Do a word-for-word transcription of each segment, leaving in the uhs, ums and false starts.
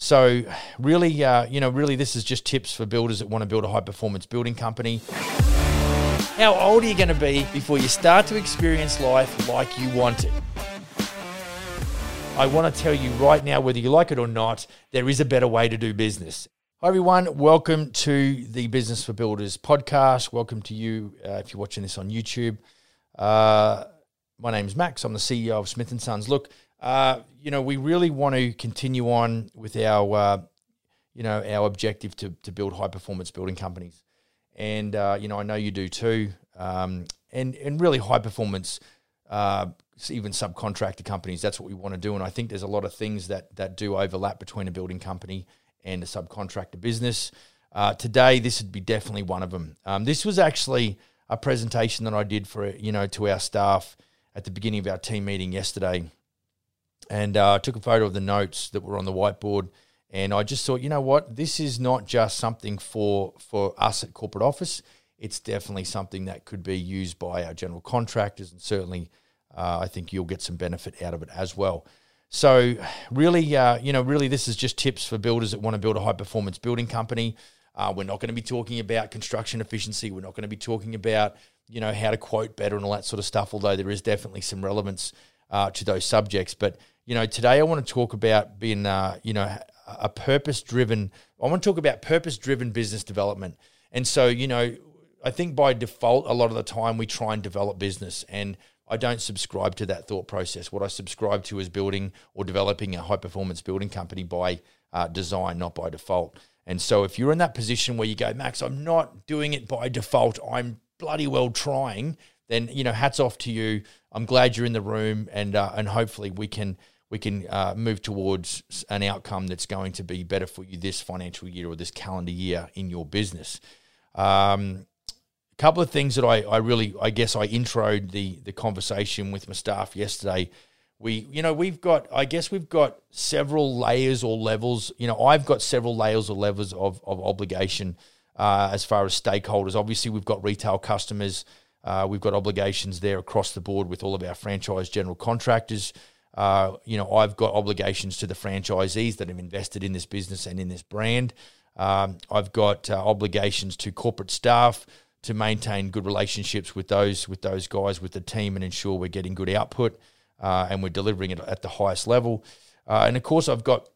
So really, uh, you know, really this is just tips for builders that want to build a high-performance building company. How old are you going to be before you start to experience life like you want it? I want to tell you right now, whether you like it or not, there is a better way to do business. Hi, everyone. Welcome to the Business for Builders podcast. Welcome to you uh, if you're watching this on YouTube. Uh, my name's Max. I'm the C E O of Smith and Sons. Look, uh, you know, we really want to continue on with our, uh, you know, our objective to, to build high-performance building companies. And, uh, you know, I know you do too. Um, and, and really high performance, uh, even subcontractor companies, that's what we want to do. And I think there's a lot of things that that do overlap between a building company and a subcontractor business. Uh, today, this would be definitely one of them. Um, this was actually a presentation that I did for, you know, to our staff at the beginning of our team meeting yesterday. And uh, I took a photo of the notes that were on the whiteboard. And I just thought, you know what, this is not just something for, for us at corporate office. It's definitely something that could be used by our general contractors, and certainly uh, I think you'll get some benefit out of it as well. So really, uh, you know, really this is just tips for builders that want to build a high-performance building company. Uh, we're not going to be talking about construction efficiency. We're not going to be talking about, you know, how to quote better and all that sort of stuff, although there is definitely some relevance uh, to those subjects. But, you know, today I want to talk about being, uh, you know, a purpose-driven, I want to talk about purpose-driven business development. And so, you know, I think by default, a lot of the time we try and develop business, and I don't subscribe to that thought process. What I subscribe to is building or developing a high-performance building company by uh, design, not by default. And so if you're in that position where you go, Max, I'm not doing it by default, I'm bloody well trying, then, you know, hats off to you. I'm glad you're in the room, and uh, and hopefully we can... we can uh, move towards an outcome that's going to be better for you this financial year or this calendar year in your business. Um, a couple of things that I, I really, I guess I introed the the conversation with my staff yesterday. We, you know, we've got, I guess we've got several layers or levels. You know, I've got several layers or levels of, of obligation uh, as far as stakeholders. Obviously, we've got retail customers. Uh, we've got obligations there across the board with all of our franchise general contractors. Uh, you know, I've got obligations to the franchisees that have invested in this business and in this brand. Um, I've got uh, obligations to corporate staff to maintain good relationships with those with those guys, with the team, and ensure we're getting good output uh, and we're delivering it at the highest level. Uh, and of course, I've got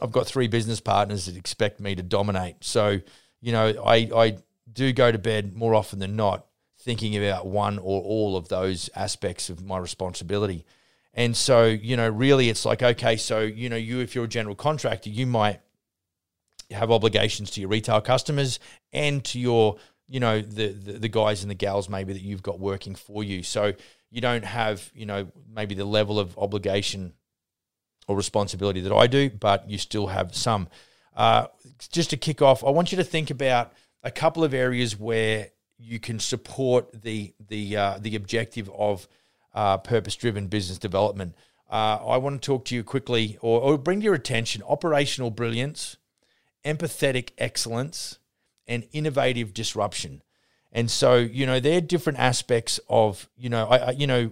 I've got three business partners that expect me to dominate. So, you know, I, I do go to bed more often than not thinking about one or all of those aspects of my responsibility. And so, you know, really it's like, okay, so, you know, you, if you're a general contractor, you might have obligations to your retail customers and to your, you know, the, the, the guys and the gals maybe that you've got working for you. So you don't have, you know, maybe the level of obligation or responsibility that I do, but you still have some. Uh, just to kick off, I want you to think about a couple of areas where you can support the, the, uh, the objective of Uh, purpose-driven business development. Uh, I want to talk to you quickly, or, or bring to your attention, operational brilliance, empathetic excellence, and innovative disruption. And so, you know, they're different aspects of, you know, I, I you know,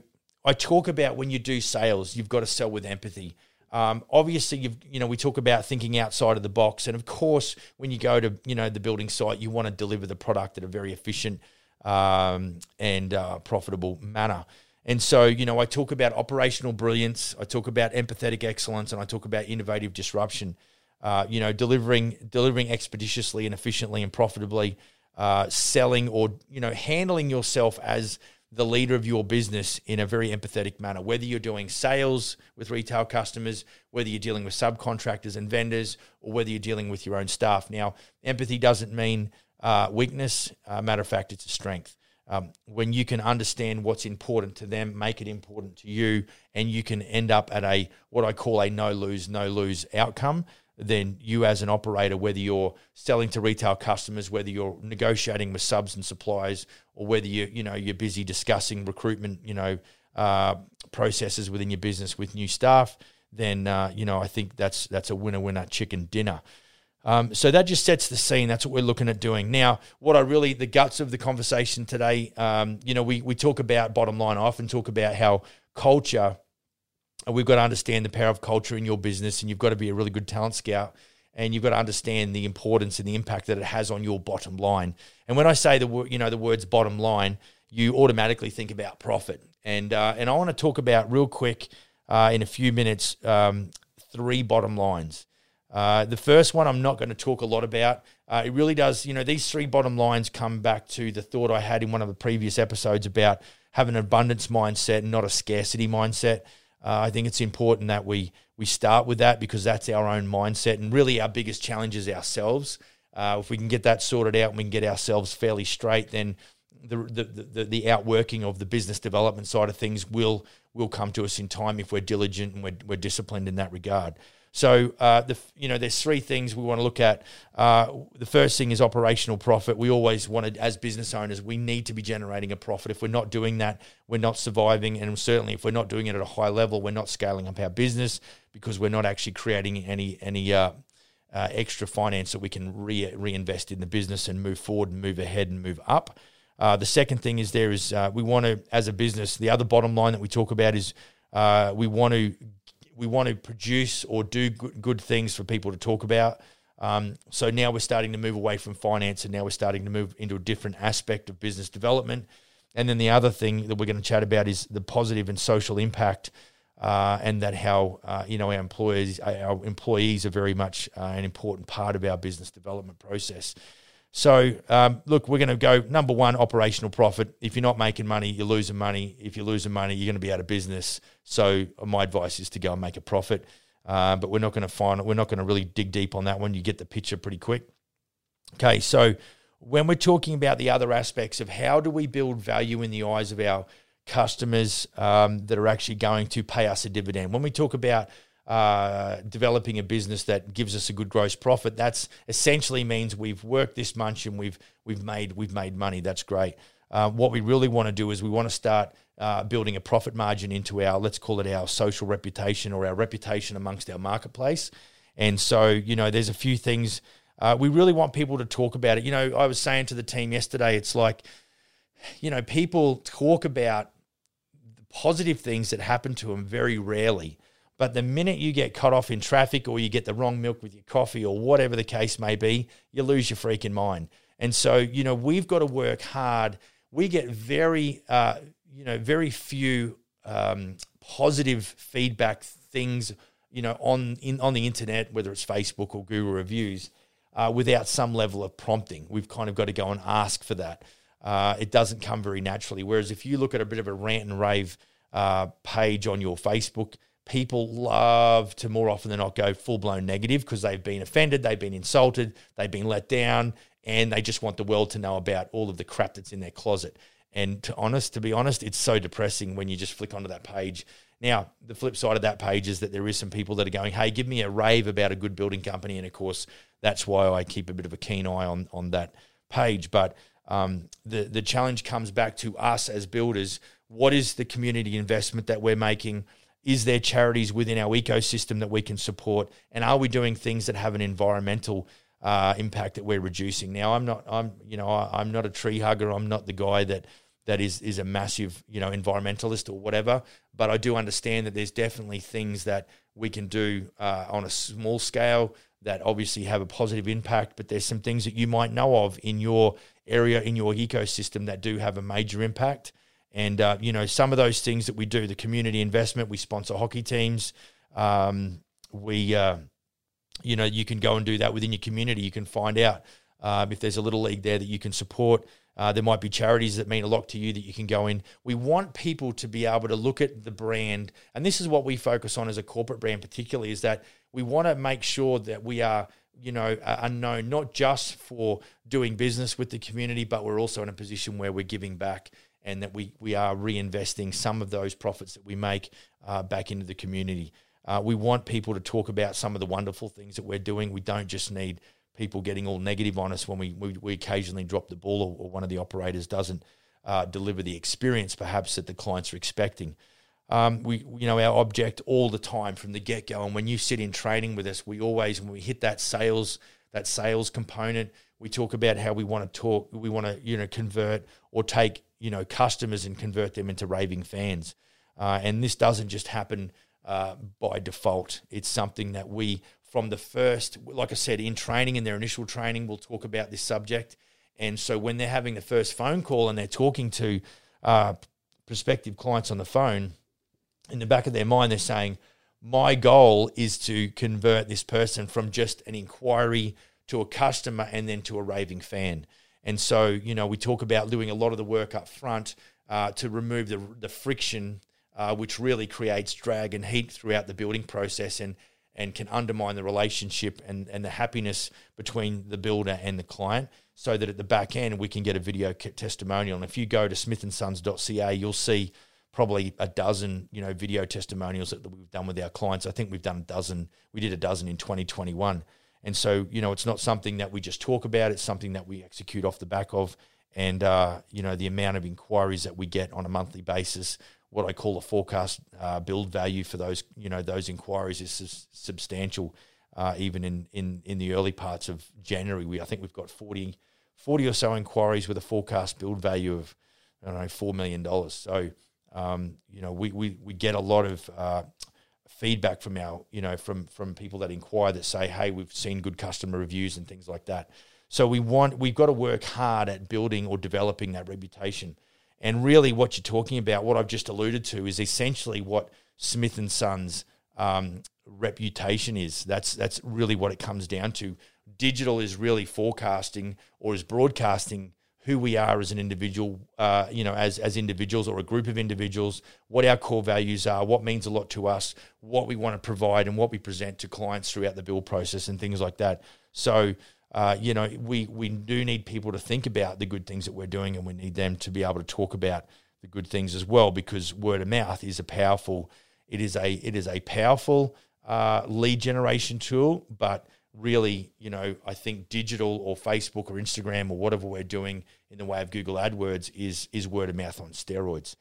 I talk about when you do sales, you've got to sell with empathy. Um, obviously, you've, you know, we talk about thinking outside of the box, and of course, when you go to, you know, the building site, you want to deliver the product at a very efficient um, and uh, profitable manner. And so, you know, I talk about operational brilliance, I talk about empathetic excellence, and I talk about innovative disruption, uh, you know, delivering delivering expeditiously and efficiently and profitably, uh, selling or, you know, handling yourself as the leader of your business in a very empathetic manner, whether you're doing sales with retail customers, whether you're dealing with subcontractors and vendors, or whether you're dealing with your own staff. Now, empathy doesn't mean uh, weakness. Uh, matter of fact, it's a strength. Um, when you can understand what's important to them, make it important to you, and you can end up at a what I call a no-lose, no-lose outcome, then you as an operator, whether you're selling to retail customers, whether you're negotiating with subs and suppliers, or whether you, you know, you're busy discussing recruitment, you know, uh, processes within your business with new staff, then, uh, you know, I think that's, that's a winner-winner chicken dinner. Um, so that just sets the scene. That's what we're looking at doing. Now, what I really, the guts of the conversation today, um, you know, we, we talk about bottom line. I often talk about how culture we've got to understand the power of culture in your business, and you've got to be a really good talent scout, and you've got to understand the importance and the impact that it has on your bottom line. And when I say the you know the words bottom line, you automatically think about profit. And uh, and I want to talk about real quick uh, in a few minutes um, three bottom lines. Uh, the first one I'm not going to talk a lot about. Uh, it really does, you know, these three bottom lines come back to the thought I had in one of the previous episodes about having an abundance mindset and not a scarcity mindset. Uh, I think it's important that we we start with that, because that's our own mindset, and really our biggest challenge is ourselves. Uh, if we can get that sorted out and we can get ourselves fairly straight, then the the the, the outworking of the business development side of things will will come to us in time if we're diligent and we're, we're disciplined in that regard. So, uh, the, you know, there's three things we want to look at. Uh, the first thing is operational profit. We always wanted, as business owners, we need to be generating a profit. If we're not doing that, we're not surviving. And certainly if we're not doing it at a high level, we're not scaling up our business, because we're not actually creating any any uh, uh, extra finance that we can re- reinvest in the business and move forward and move ahead and move up. Uh, the second thing is there is uh, we want to, as a business, the other bottom line that we talk about is uh, we want to We want to produce or do good, good things for people to talk about. Um, so now we're starting to move away from finance, and now we're starting to move into a different aspect of business development. And then the other thing that we're going to chat about is the positive and social impact, uh, and that how uh, you know our employees, our employees are very much uh, an important part of our business development process. So um, look, we're going to go number one, operational profit. If you're not making money, you're losing money. If you're losing money, you're going to be out of business. So my advice is to go and make a profit. Uh, but we're not going to find we're not going to really dig deep on that one. You get the picture pretty quick. Okay, so when we're talking about the other aspects of how do we build value in the eyes of our customers um, that are actually going to pay us a dividend, when we talk about Uh, developing a business that gives us a good gross profit, that's essentially means we've worked this much and we've we've made we've made money. That's great. Uh, what we really want to do is we want to start uh, building a profit margin into our, let's call it our social reputation or our reputation amongst our marketplace. And so, you know, there's a few things uh, we really want people to talk about it. You know, I was saying to the team yesterday, it's like, you know, people talk about the positive things that happen to them very rarely. But the minute you get cut off in traffic or you get the wrong milk with your coffee or whatever the case may be, you lose your freaking mind. And so, you know, we've got to work hard. We get very, uh, you know, very few um, positive feedback things, you know, on in, on the internet, whether it's Facebook or Google reviews, uh, without some level of prompting. We've kind of got to go and ask for that. Uh, it doesn't come very naturally. Whereas if you look at a bit of a rant and rave uh, page on your Facebook, people love to more often than not go full-blown negative because they've been offended, they've been insulted, they've been let down, and they just want the world to know about all of the crap that's in their closet. And to honest, to be honest, it's so depressing when you just flick onto that page. Now, the flip side of that page is that there is some people that are going, hey, give me a rave about a good building company. And, of course, that's why I keep a bit of a keen eye on, on that page. But um, the, the challenge comes back to us as builders. What is the community investment that we're making? Is there charities within our ecosystem that we can support? And are we doing things that have an environmental uh, impact that we're reducing? Now, I'm not, I'm, you know, I, I'm not a tree hugger. I'm not the guy that that is is a massive, you know, environmentalist or whatever. But I do understand that there's definitely things that we can do uh, on a small scale that obviously have a positive impact. But there's some things that you might know of in your area, in your ecosystem, that do have a major impact. And, uh, you know, some of those things that we do, the community investment, we sponsor hockey teams. Um, we, uh, you know, you can go and do that within your community. You can find out uh, if there's a little league there that you can support. Uh, there might be charities that mean a lot to you that you can go in. We want people to be able to look at the brand. And this is what we focus on as a corporate brand particularly, is that we want to make sure that we are, you know, are known not just for doing business with the community, but we're also in a position where we're giving back, and that we we are reinvesting some of those profits that we make uh, back into the community. Uh, we want people to talk about some of the wonderful things that we're doing. We don't just need people getting all negative on us when we we, we occasionally drop the ball, or, or one of the operators doesn't uh, deliver the experience perhaps that the clients are expecting. Um, we you know our object all the time from the get-go, and when you sit in training with us, we always, when we hit that sales that sales component, we talk about how we want to talk, we want to you know convert or take you know, customers and convert them into raving fans. Uh, and this doesn't just happen uh, by default. It's something that we, from the first, like I said, in training, in their initial training, we'll talk about this subject. And so when they're having the first phone call and they're talking to uh, prospective clients on the phone, in the back of their mind, they're saying, my goal is to convert this person from just an inquiry to a customer and then to a raving fan. And so, you know, we talk about doing a lot of the work up front uh, to remove the, the friction, uh, which really creates drag and heat throughout the building process and and can undermine the relationship and, and the happiness between the builder and the client, so that at the back end we can get a video testimonial. And if you go to smith and sons dot c a, you'll see probably a dozen, you know, video testimonials that we've done with our clients. I think we've done a dozen. We did a dozen in twenty twenty-one. And so, you know, it's not something that we just talk about. It's something that we execute off the back of. And, uh, you know, the amount of inquiries that we get on a monthly basis, what I call a forecast uh, build value for those, you know, those inquiries is s- substantial. Uh, even in, in, in the early parts of January, we I think we've got forty, forty or so inquiries with a forecast build value of, I don't know, four million dollars. So, um, you know, we, we, we get a lot of... Uh, feedback from our, you know, from from people that inquire that say, hey, we've seen good customer reviews and things like that. So we want, we've got to work hard at building or developing that reputation. And really what you're talking about, what I've just alluded to, is essentially what Smith and Sons um, reputation is. That's, that's really what it comes down to. Digital is really forecasting or is broadcasting who we are as an individual, uh, you know, as as individuals or a group of individuals, what our core values are, what means a lot to us, what we want to provide and what we present to clients throughout the build process and things like that. So, uh, you know, we, we do need people to think about the good things that we're doing, and we need them to be able to talk about the good things as well, because word of mouth is a powerful, it is a, it is a powerful uh, lead generation tool, but really, you know, I think digital or Facebook or Instagram or whatever we're doing in the way of Google AdWords is is word of mouth on steroids.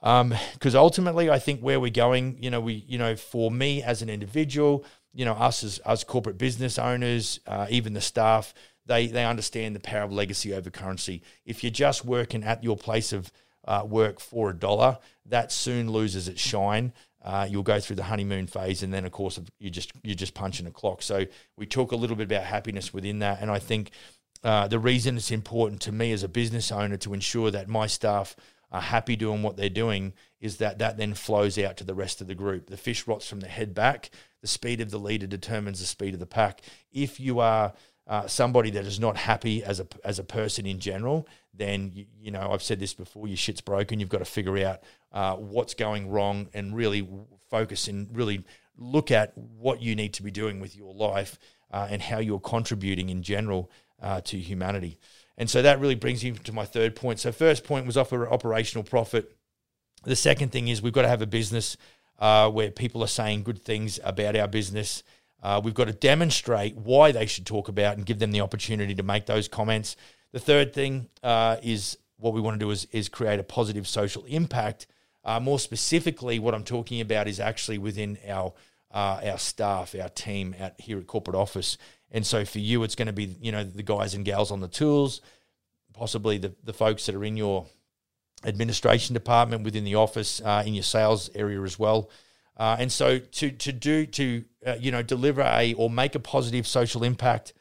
Because um, ultimately, I think where we're going, you know, we, you know, for me as an individual, you know, us as us corporate business owners, uh, even the staff, they they understand the power of legacy over currency. If you're just working at your place of uh, work for a dollar, that soon loses its shine. Uh, you'll go through the honeymoon phase, and then, of course, you just you're just punching a clock. So we talk a little bit about happiness within that, and I think uh, the reason it's important to me as a business owner to ensure that my staff are happy doing what they're doing is that that then flows out to the rest of the group. The fish rots from the head back. The speed of the leader determines the speed of the pack. If you are uh, somebody that is not happy as a as a person in general, then, you, you know, I've said this before, your shit's broken. You've got to figure out Uh, what's going wrong and really focus and really look at what you need to be doing with your life uh, and how you're contributing in general uh, to humanity. And so that really brings me to my third point. So first point was offer operational profit. The second thing is we've got to have a business uh, where people are saying good things about our business. Uh, we've got to demonstrate why they should talk about and give them the opportunity to make those comments. The third thing uh, is what we want to do is, is create a positive social impact. Uh, more specifically, what I'm talking about is actually within our uh, our staff, our team out here at corporate office. And so for you, it's going to be, you know, the guys and gals on the tools, possibly the, the folks that are in your administration department within the office, uh, in your sales area as well. Uh, and so to to do to uh, you know deliver a or make a positive social impact,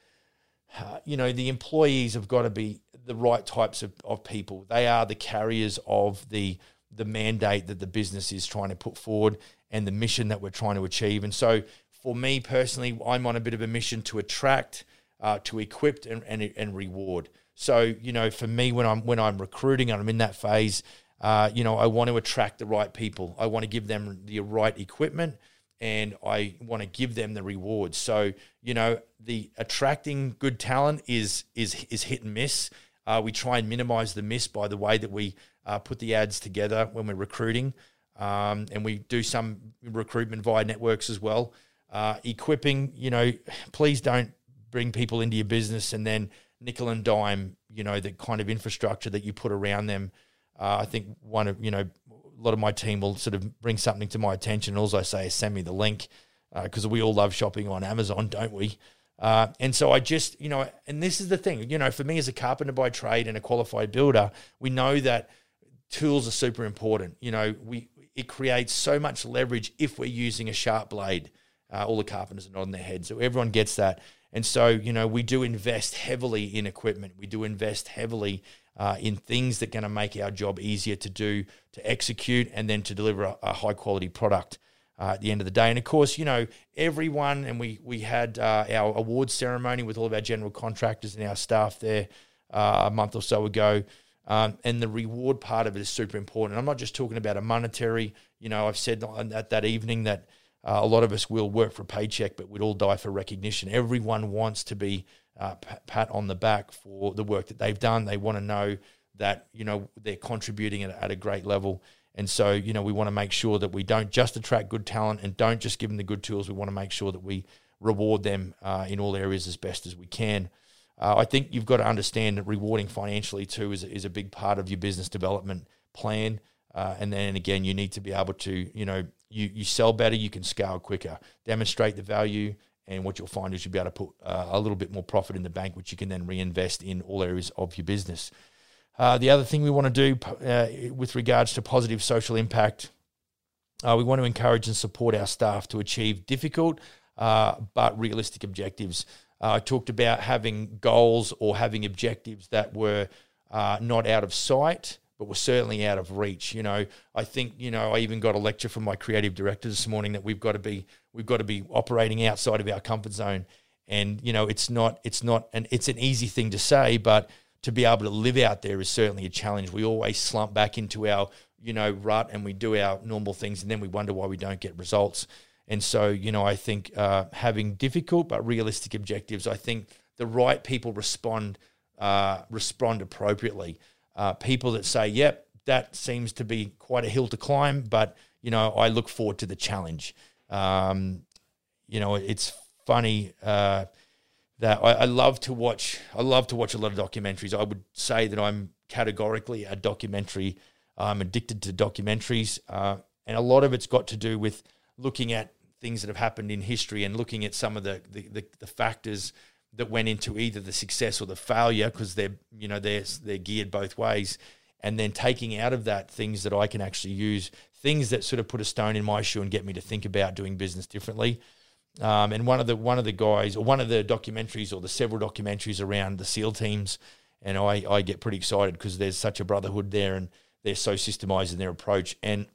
uh, you know, the employees have got to be the right types of, of people. They are the carriers of the the mandate that the business is trying to put forward and the mission that we're trying to achieve. And so for me personally, I'm on a bit of a mission to attract, uh, to equip and, and and reward. So, you know, for me, when I'm when I'm recruiting and I'm in that phase, uh, you know, I want to attract the right people. I want to give them the right equipment and I want to give them the rewards. So, you know, the attracting good talent is is is hit and miss. Uh, we try and minimize the miss by the way that we Uh, put the ads together when we're recruiting, um, and we do some recruitment via networks as well. Uh, equipping, you know, please don't bring people into your business and then nickel and dime, you know, the kind of infrastructure that you put around them. Uh, I think one of, you know, a lot of my team will sort of bring something to my attention. All I say is send me the link, because uh, we all love shopping on Amazon, don't we? Uh, and so I just, you know, and this is the thing, you know, for me as a carpenter by trade and a qualified builder, we know that tools are super important. You know, we it creates so much leverage if we're using a sharp blade. Uh, all the carpenters are nodding their heads, so everyone gets that. And so, you know, we do invest heavily in equipment. We do invest heavily uh, in things that are going to make our job easier to do, to execute, and then to deliver a, a high-quality product uh, at the end of the day. And, of course, you know, everyone, and we, we had uh, our awards ceremony with all of our general contractors and our staff there uh, a month or so ago. Um, and the reward part of it is super important. I'm not just talking about a monetary, you know, I've said at that evening that Uh, a lot of us will work for a paycheck, but we'd all die for recognition. Everyone wants to be uh, pat on the back for the work that they've done. They want to know that, you know, they're contributing at, at a great level. And so, you know, we want to make sure that we don't just attract good talent and don't just give them the good tools. We want to make sure that we reward them uh, in all areas as best as we can. Uh, I think you've got to understand that rewarding financially too is, is a big part of your business development plan. Uh, and then again, you need to be able to, you know, You, you sell better, you can scale quicker, demonstrate the value, and what you'll find is you'll be able to put uh, a little bit more profit in the bank, which you can then reinvest in all areas of your business. Uh, the other thing we want to do uh, with regards to positive social impact, uh, we want to encourage and support our staff to achieve difficult uh, but realistic objectives. Uh, I talked about having goals or having objectives that were uh, not out of sight, but we're certainly out of reach. You know, I think, you know, I even got a lecture from my creative director this morning that we've got to be, we've got to be operating outside of our comfort zone. And, you know, it's not, it's not, and it's an easy thing to say, but to be able to live out there is certainly a challenge. We always slump back into our, you know, rut, and we do our normal things, and then we wonder why we don't get results. And so, you know, I think uh, having difficult but realistic objectives, I think the right people respond, uh, respond appropriately. Uh, people that say, yep, that seems to be quite a hill to climb, but, you know, I look forward to the challenge. Um, you know, it's funny uh, that I, I love to watch, I love to watch a lot of documentaries. I would say that I'm categorically a documentary, I'm addicted to documentaries, uh, and a lot of it's got to do with looking at things that have happened in history and looking at some of the the, the, the factors that went into either the success or the failure, because they're, you know, they're, they're geared both ways. And then taking out of that things that I can actually use, things that sort of put a stone in my shoe and get me to think about doing business differently. Um, and one of the one of the guys, or one of the documentaries, or the several documentaries around the SEAL teams, and I, I get pretty excited because there's such a brotherhood there, and they're so systemized in their approach. And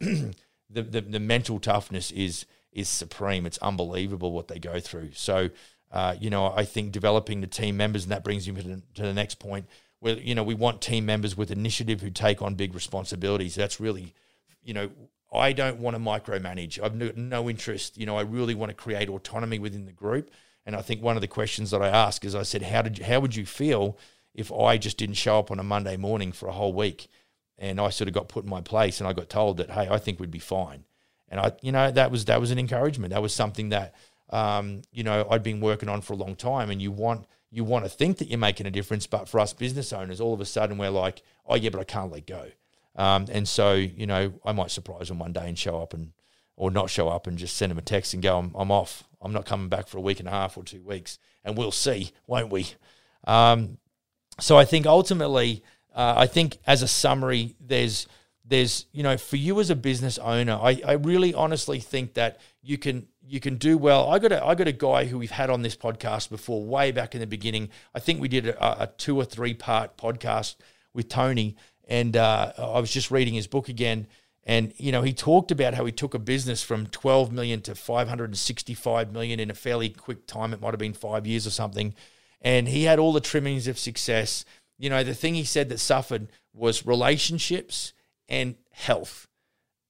the, the the mental toughness is is supreme. It's unbelievable what they go through. So, Uh, you know, I think developing the team members, and that brings me to, to the next point where, you know, we want team members with initiative who take on big responsibilities. That's really, you know, I don't want to micromanage. I've no, no interest. You know, I really want to create autonomy within the group. And I think one of the questions that I ask is, I said, how did you, how would you feel if I just didn't show up on a Monday morning for a whole week? And I sort of got put in my place, and I got told that, hey, I think we'd be fine. And I, you know, that was, that was an encouragement. That was something that, Um, you know, I'd been working on for a long time, and you want you want to think that you're making a difference, but for us business owners, all of a sudden we're like, oh yeah, but I can't let go. Um, and so, you know, I might surprise them one day and show up, and or not show up, and just send them a text and go, I'm, I'm off. I'm not coming back for a week and a half or two weeks, and we'll see, won't we? Um, so I think ultimately, uh, I think as a summary, there's there's you know, for you as a business owner, I, I really honestly think that you can. You can do well. I got a I got a guy who we've had on this podcast before, way back in the beginning. I think we did a, a two or three part podcast with Tony, and uh, I was just reading his book again, and you know, he talked about how he took a business from twelve million to five hundred sixty-five million in a fairly quick time. It might have been five years or something, and he had all the trimmings of success. You know, the thing he said that suffered was relationships and health.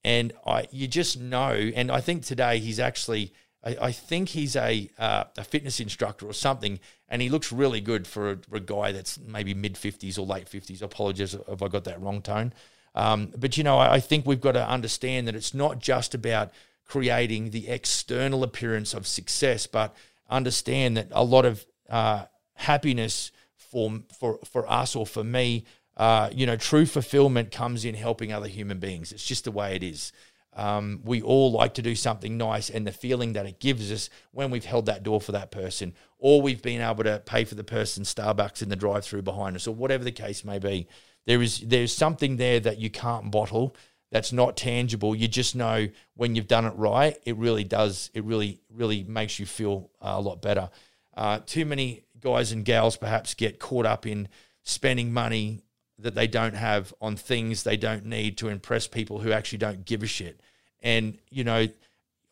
And I, you just know, and I think today he's actually, I, I think he's a uh, a fitness instructor or something, and he looks really good for a, for a guy that's maybe mid-fifties or late fifties. I apologize if I got that wrong, Tone. Um, but, you know, I, I think we've got to understand that it's not just about creating the external appearance of success, but understand that a lot of uh, happiness for, for, for us or for me, Uh, you know, true fulfillment comes in helping other human beings. It's just the way it is. Um, we all like to do something nice, and the feeling that it gives us when we've held that door for that person, or we've been able to pay for the person Starbucks in the drive-through behind us, or whatever the case may be, there is there's something there that you can't bottle that's not tangible. You just know when you've done it right, it really does. It really, really makes you feel a lot better. Uh, too many guys and gals perhaps get caught up in spending money that they don't have on things they don't need to impress people who actually don't give a shit. And, you know,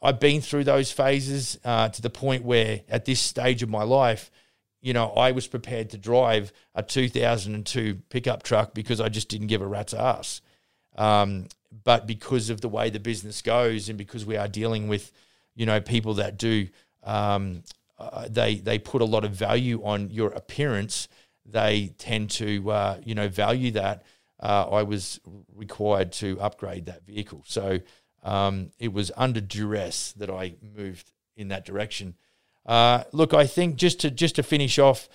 I've been through those phases uh, to the point where at this stage of my life, you know, I was prepared to drive a two thousand two pickup truck because I just didn't give a rat's ass. Um, but because of the way the business goes and because we are dealing with, you know, people that do, um, uh, they they put a lot of value on your appearance. They tend to, uh, you know, value that. Uh, I was required to upgrade that vehicle. So um, it was under duress that I moved in that direction. Uh, look, I think just to just to finish off,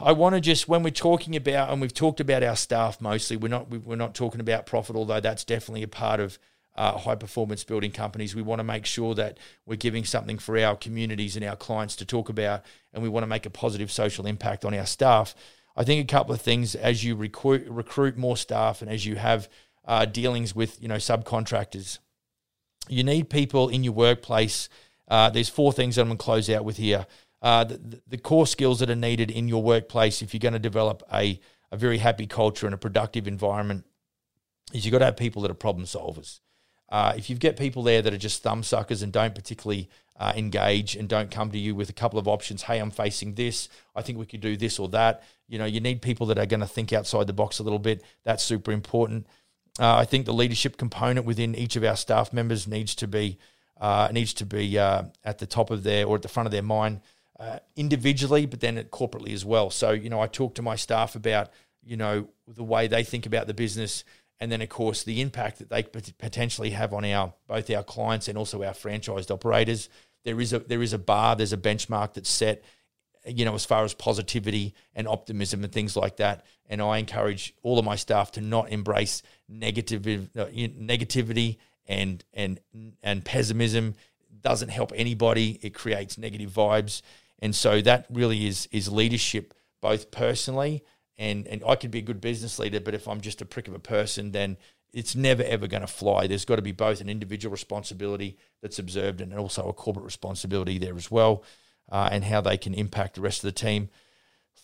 I want to just when we're talking about and we've talked about our staff mostly, we're not we're not talking about profit, although that's definitely a part of uh, high performance building companies. We want to make sure that we're giving something for our communities and our clients to talk about, and we want to make a positive social impact on our staff. I think a couple of things as you recruit recruit more staff and as you have uh, dealings with you know subcontractors, you need people in your workplace. Uh, there's four things that I'm going to close out with here. Uh, the, the core skills that are needed in your workplace if you're going to develop a, a very happy culture and a productive environment is you've got to have people that are problem solvers. Uh, if you get people there that are just thumb suckers and don't particularly uh, engage and don't come to you with a couple of options, hey, I'm facing this, I think we could do this or that, you know, you need people that are going to think outside the box a little bit. That's super important. Uh, I think the leadership component within each of our staff members needs to be Uh, it needs to be uh, at the top of their or at the front of their mind uh, individually, but then corporately as well. So, you know, I talk to my staff about, you know, the way they think about the business and then, of course, the impact that they potentially have on our both our clients and also our franchised operators. There is a, there is a bar, there's a benchmark that's set, you know, as far as positivity and optimism and things like that. And I encourage all of my staff to not embrace negative, uh, negativity and and and pessimism. Doesn't help anybody. It creates negative vibes. And so that really is is leadership, both personally and, and I could be a good business leader, but if I'm just a prick of a person, then it's never, ever going to fly. There's got to be both an individual responsibility that's observed and also a corporate responsibility there as well, uh, and how they can impact the rest of the team.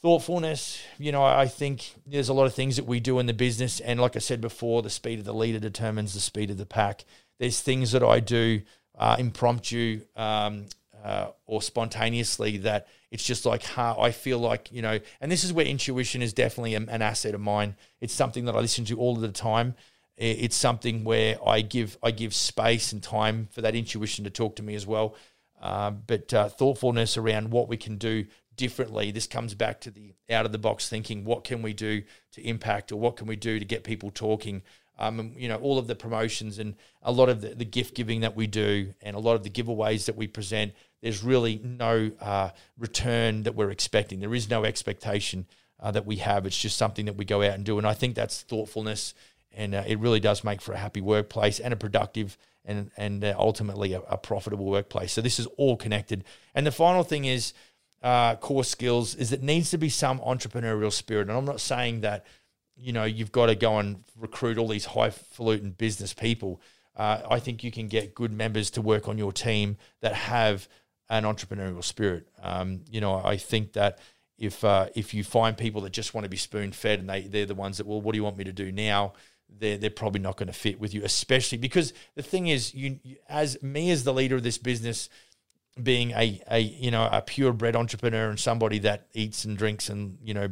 Thoughtfulness, you know, I think there's a lot of things that we do in the business. And like I said before, the speed of the leader determines the speed of the pack. There's things that I do uh, impromptu um, uh, or spontaneously that it's just like, huh, I feel like, you know, and this is where intuition is definitely an asset of mine. It's something that I listen to all of the time. It's something where I give, I give space and time for that intuition to talk to me as well. Uh, but uh, thoughtfulness around what we can do differently. This comes back to the out-of-the-box thinking. What can we do to impact, or what can we do to get people talking? Um, and, you know, all of the promotions and a lot of the, the gift giving that we do and a lot of the giveaways that we present, there's really no uh, return that we're expecting. There is no expectation uh, that we have. It's just something that we go out and do. And I think that's thoughtfulness, and uh, it really does make for a happy workplace and a productive and, and uh, ultimately a, a profitable workplace. So this is all connected. And the final thing is, Uh, core skills is it needs to be some entrepreneurial spirit. And I'm not saying that, you know, you've got to go and recruit all these highfalutin business people. Uh, I think you can get good members to work on your team that have an entrepreneurial spirit. Um, you know, I think that if uh, if you find people that just want to be spoon-fed and they, they're the ones that, well, what do you want me to do now? They're, they're probably not going to fit with you, especially because the thing is, you as me as the leader of this business, being a, a, you know, a purebred entrepreneur and somebody that eats and drinks and, you know,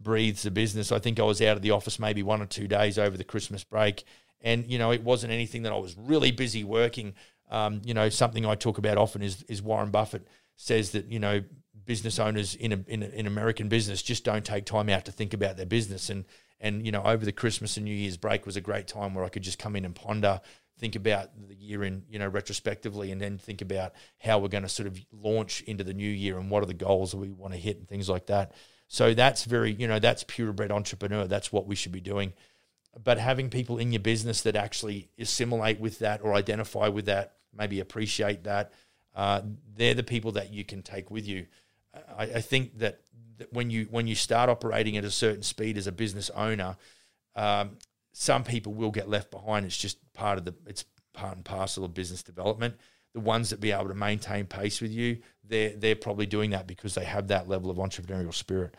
breathes the business. I think I was out of the office maybe one or two days over the Christmas break. And, you know, it wasn't anything that I was really busy working. Um, you know, something I talk about often is, is Warren Buffett says that, you know, business owners in, a, in, a, in American business just don't take time out to think about their business. And, and, you know, over the Christmas and New Year's break was a great time where I could just come in and ponder, think about the year in, you know, retrospectively, and then think about how we're going to sort of launch into the new year and what are the goals that we want to hit and things like that. So that's very, you know, that's purebred entrepreneur. That's what we should be doing. But having people in your business that actually assimilate with that or identify with that, maybe appreciate that, uh, they're the people that you can take with you. I, I think that, that when you when you start operating at a certain speed as a business owner, um, some people will get left behind. It's just part of the, it's part and parcel of business development. The ones that be able to maintain pace with you, they're, they're probably doing that because they have that level of entrepreneurial spirit.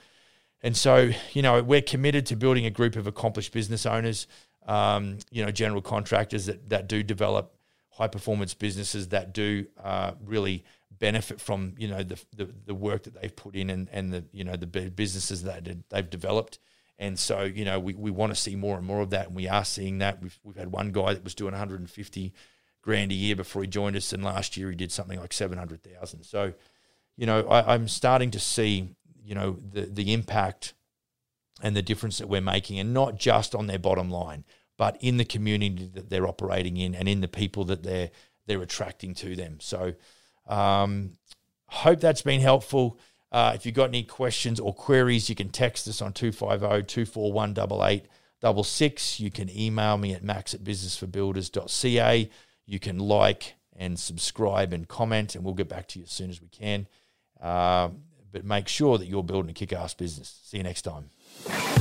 And so, you know, we're committed to building a group of accomplished business owners, um, you know, general contractors that, that do develop high-performance businesses that do uh, really benefit from, you know, the, the the work that they've put in and, and the, you know, the businesses that they've developed. And so, you know, we, we want to see more and more of that, and we are seeing that. We've, we've had one guy that was doing one hundred fifty grand a year before he joined us, and last year he did something like seven hundred thousand. So, you know, I, I'm starting to see, you know, the the impact and the difference that we're making, and not just on their bottom line, but in the community that they're operating in and in the people that they're they're attracting to them. So um, hope that's been helpful. Uh, if you've got any questions or queries, you can text us on two five zero, two four one, eight eight six six. You can email me at max at business for builders dot c a. You can like and subscribe and comment, and we'll get back to you as soon as we can. Uh, but make sure that you're building a kick-ass business. See you next time.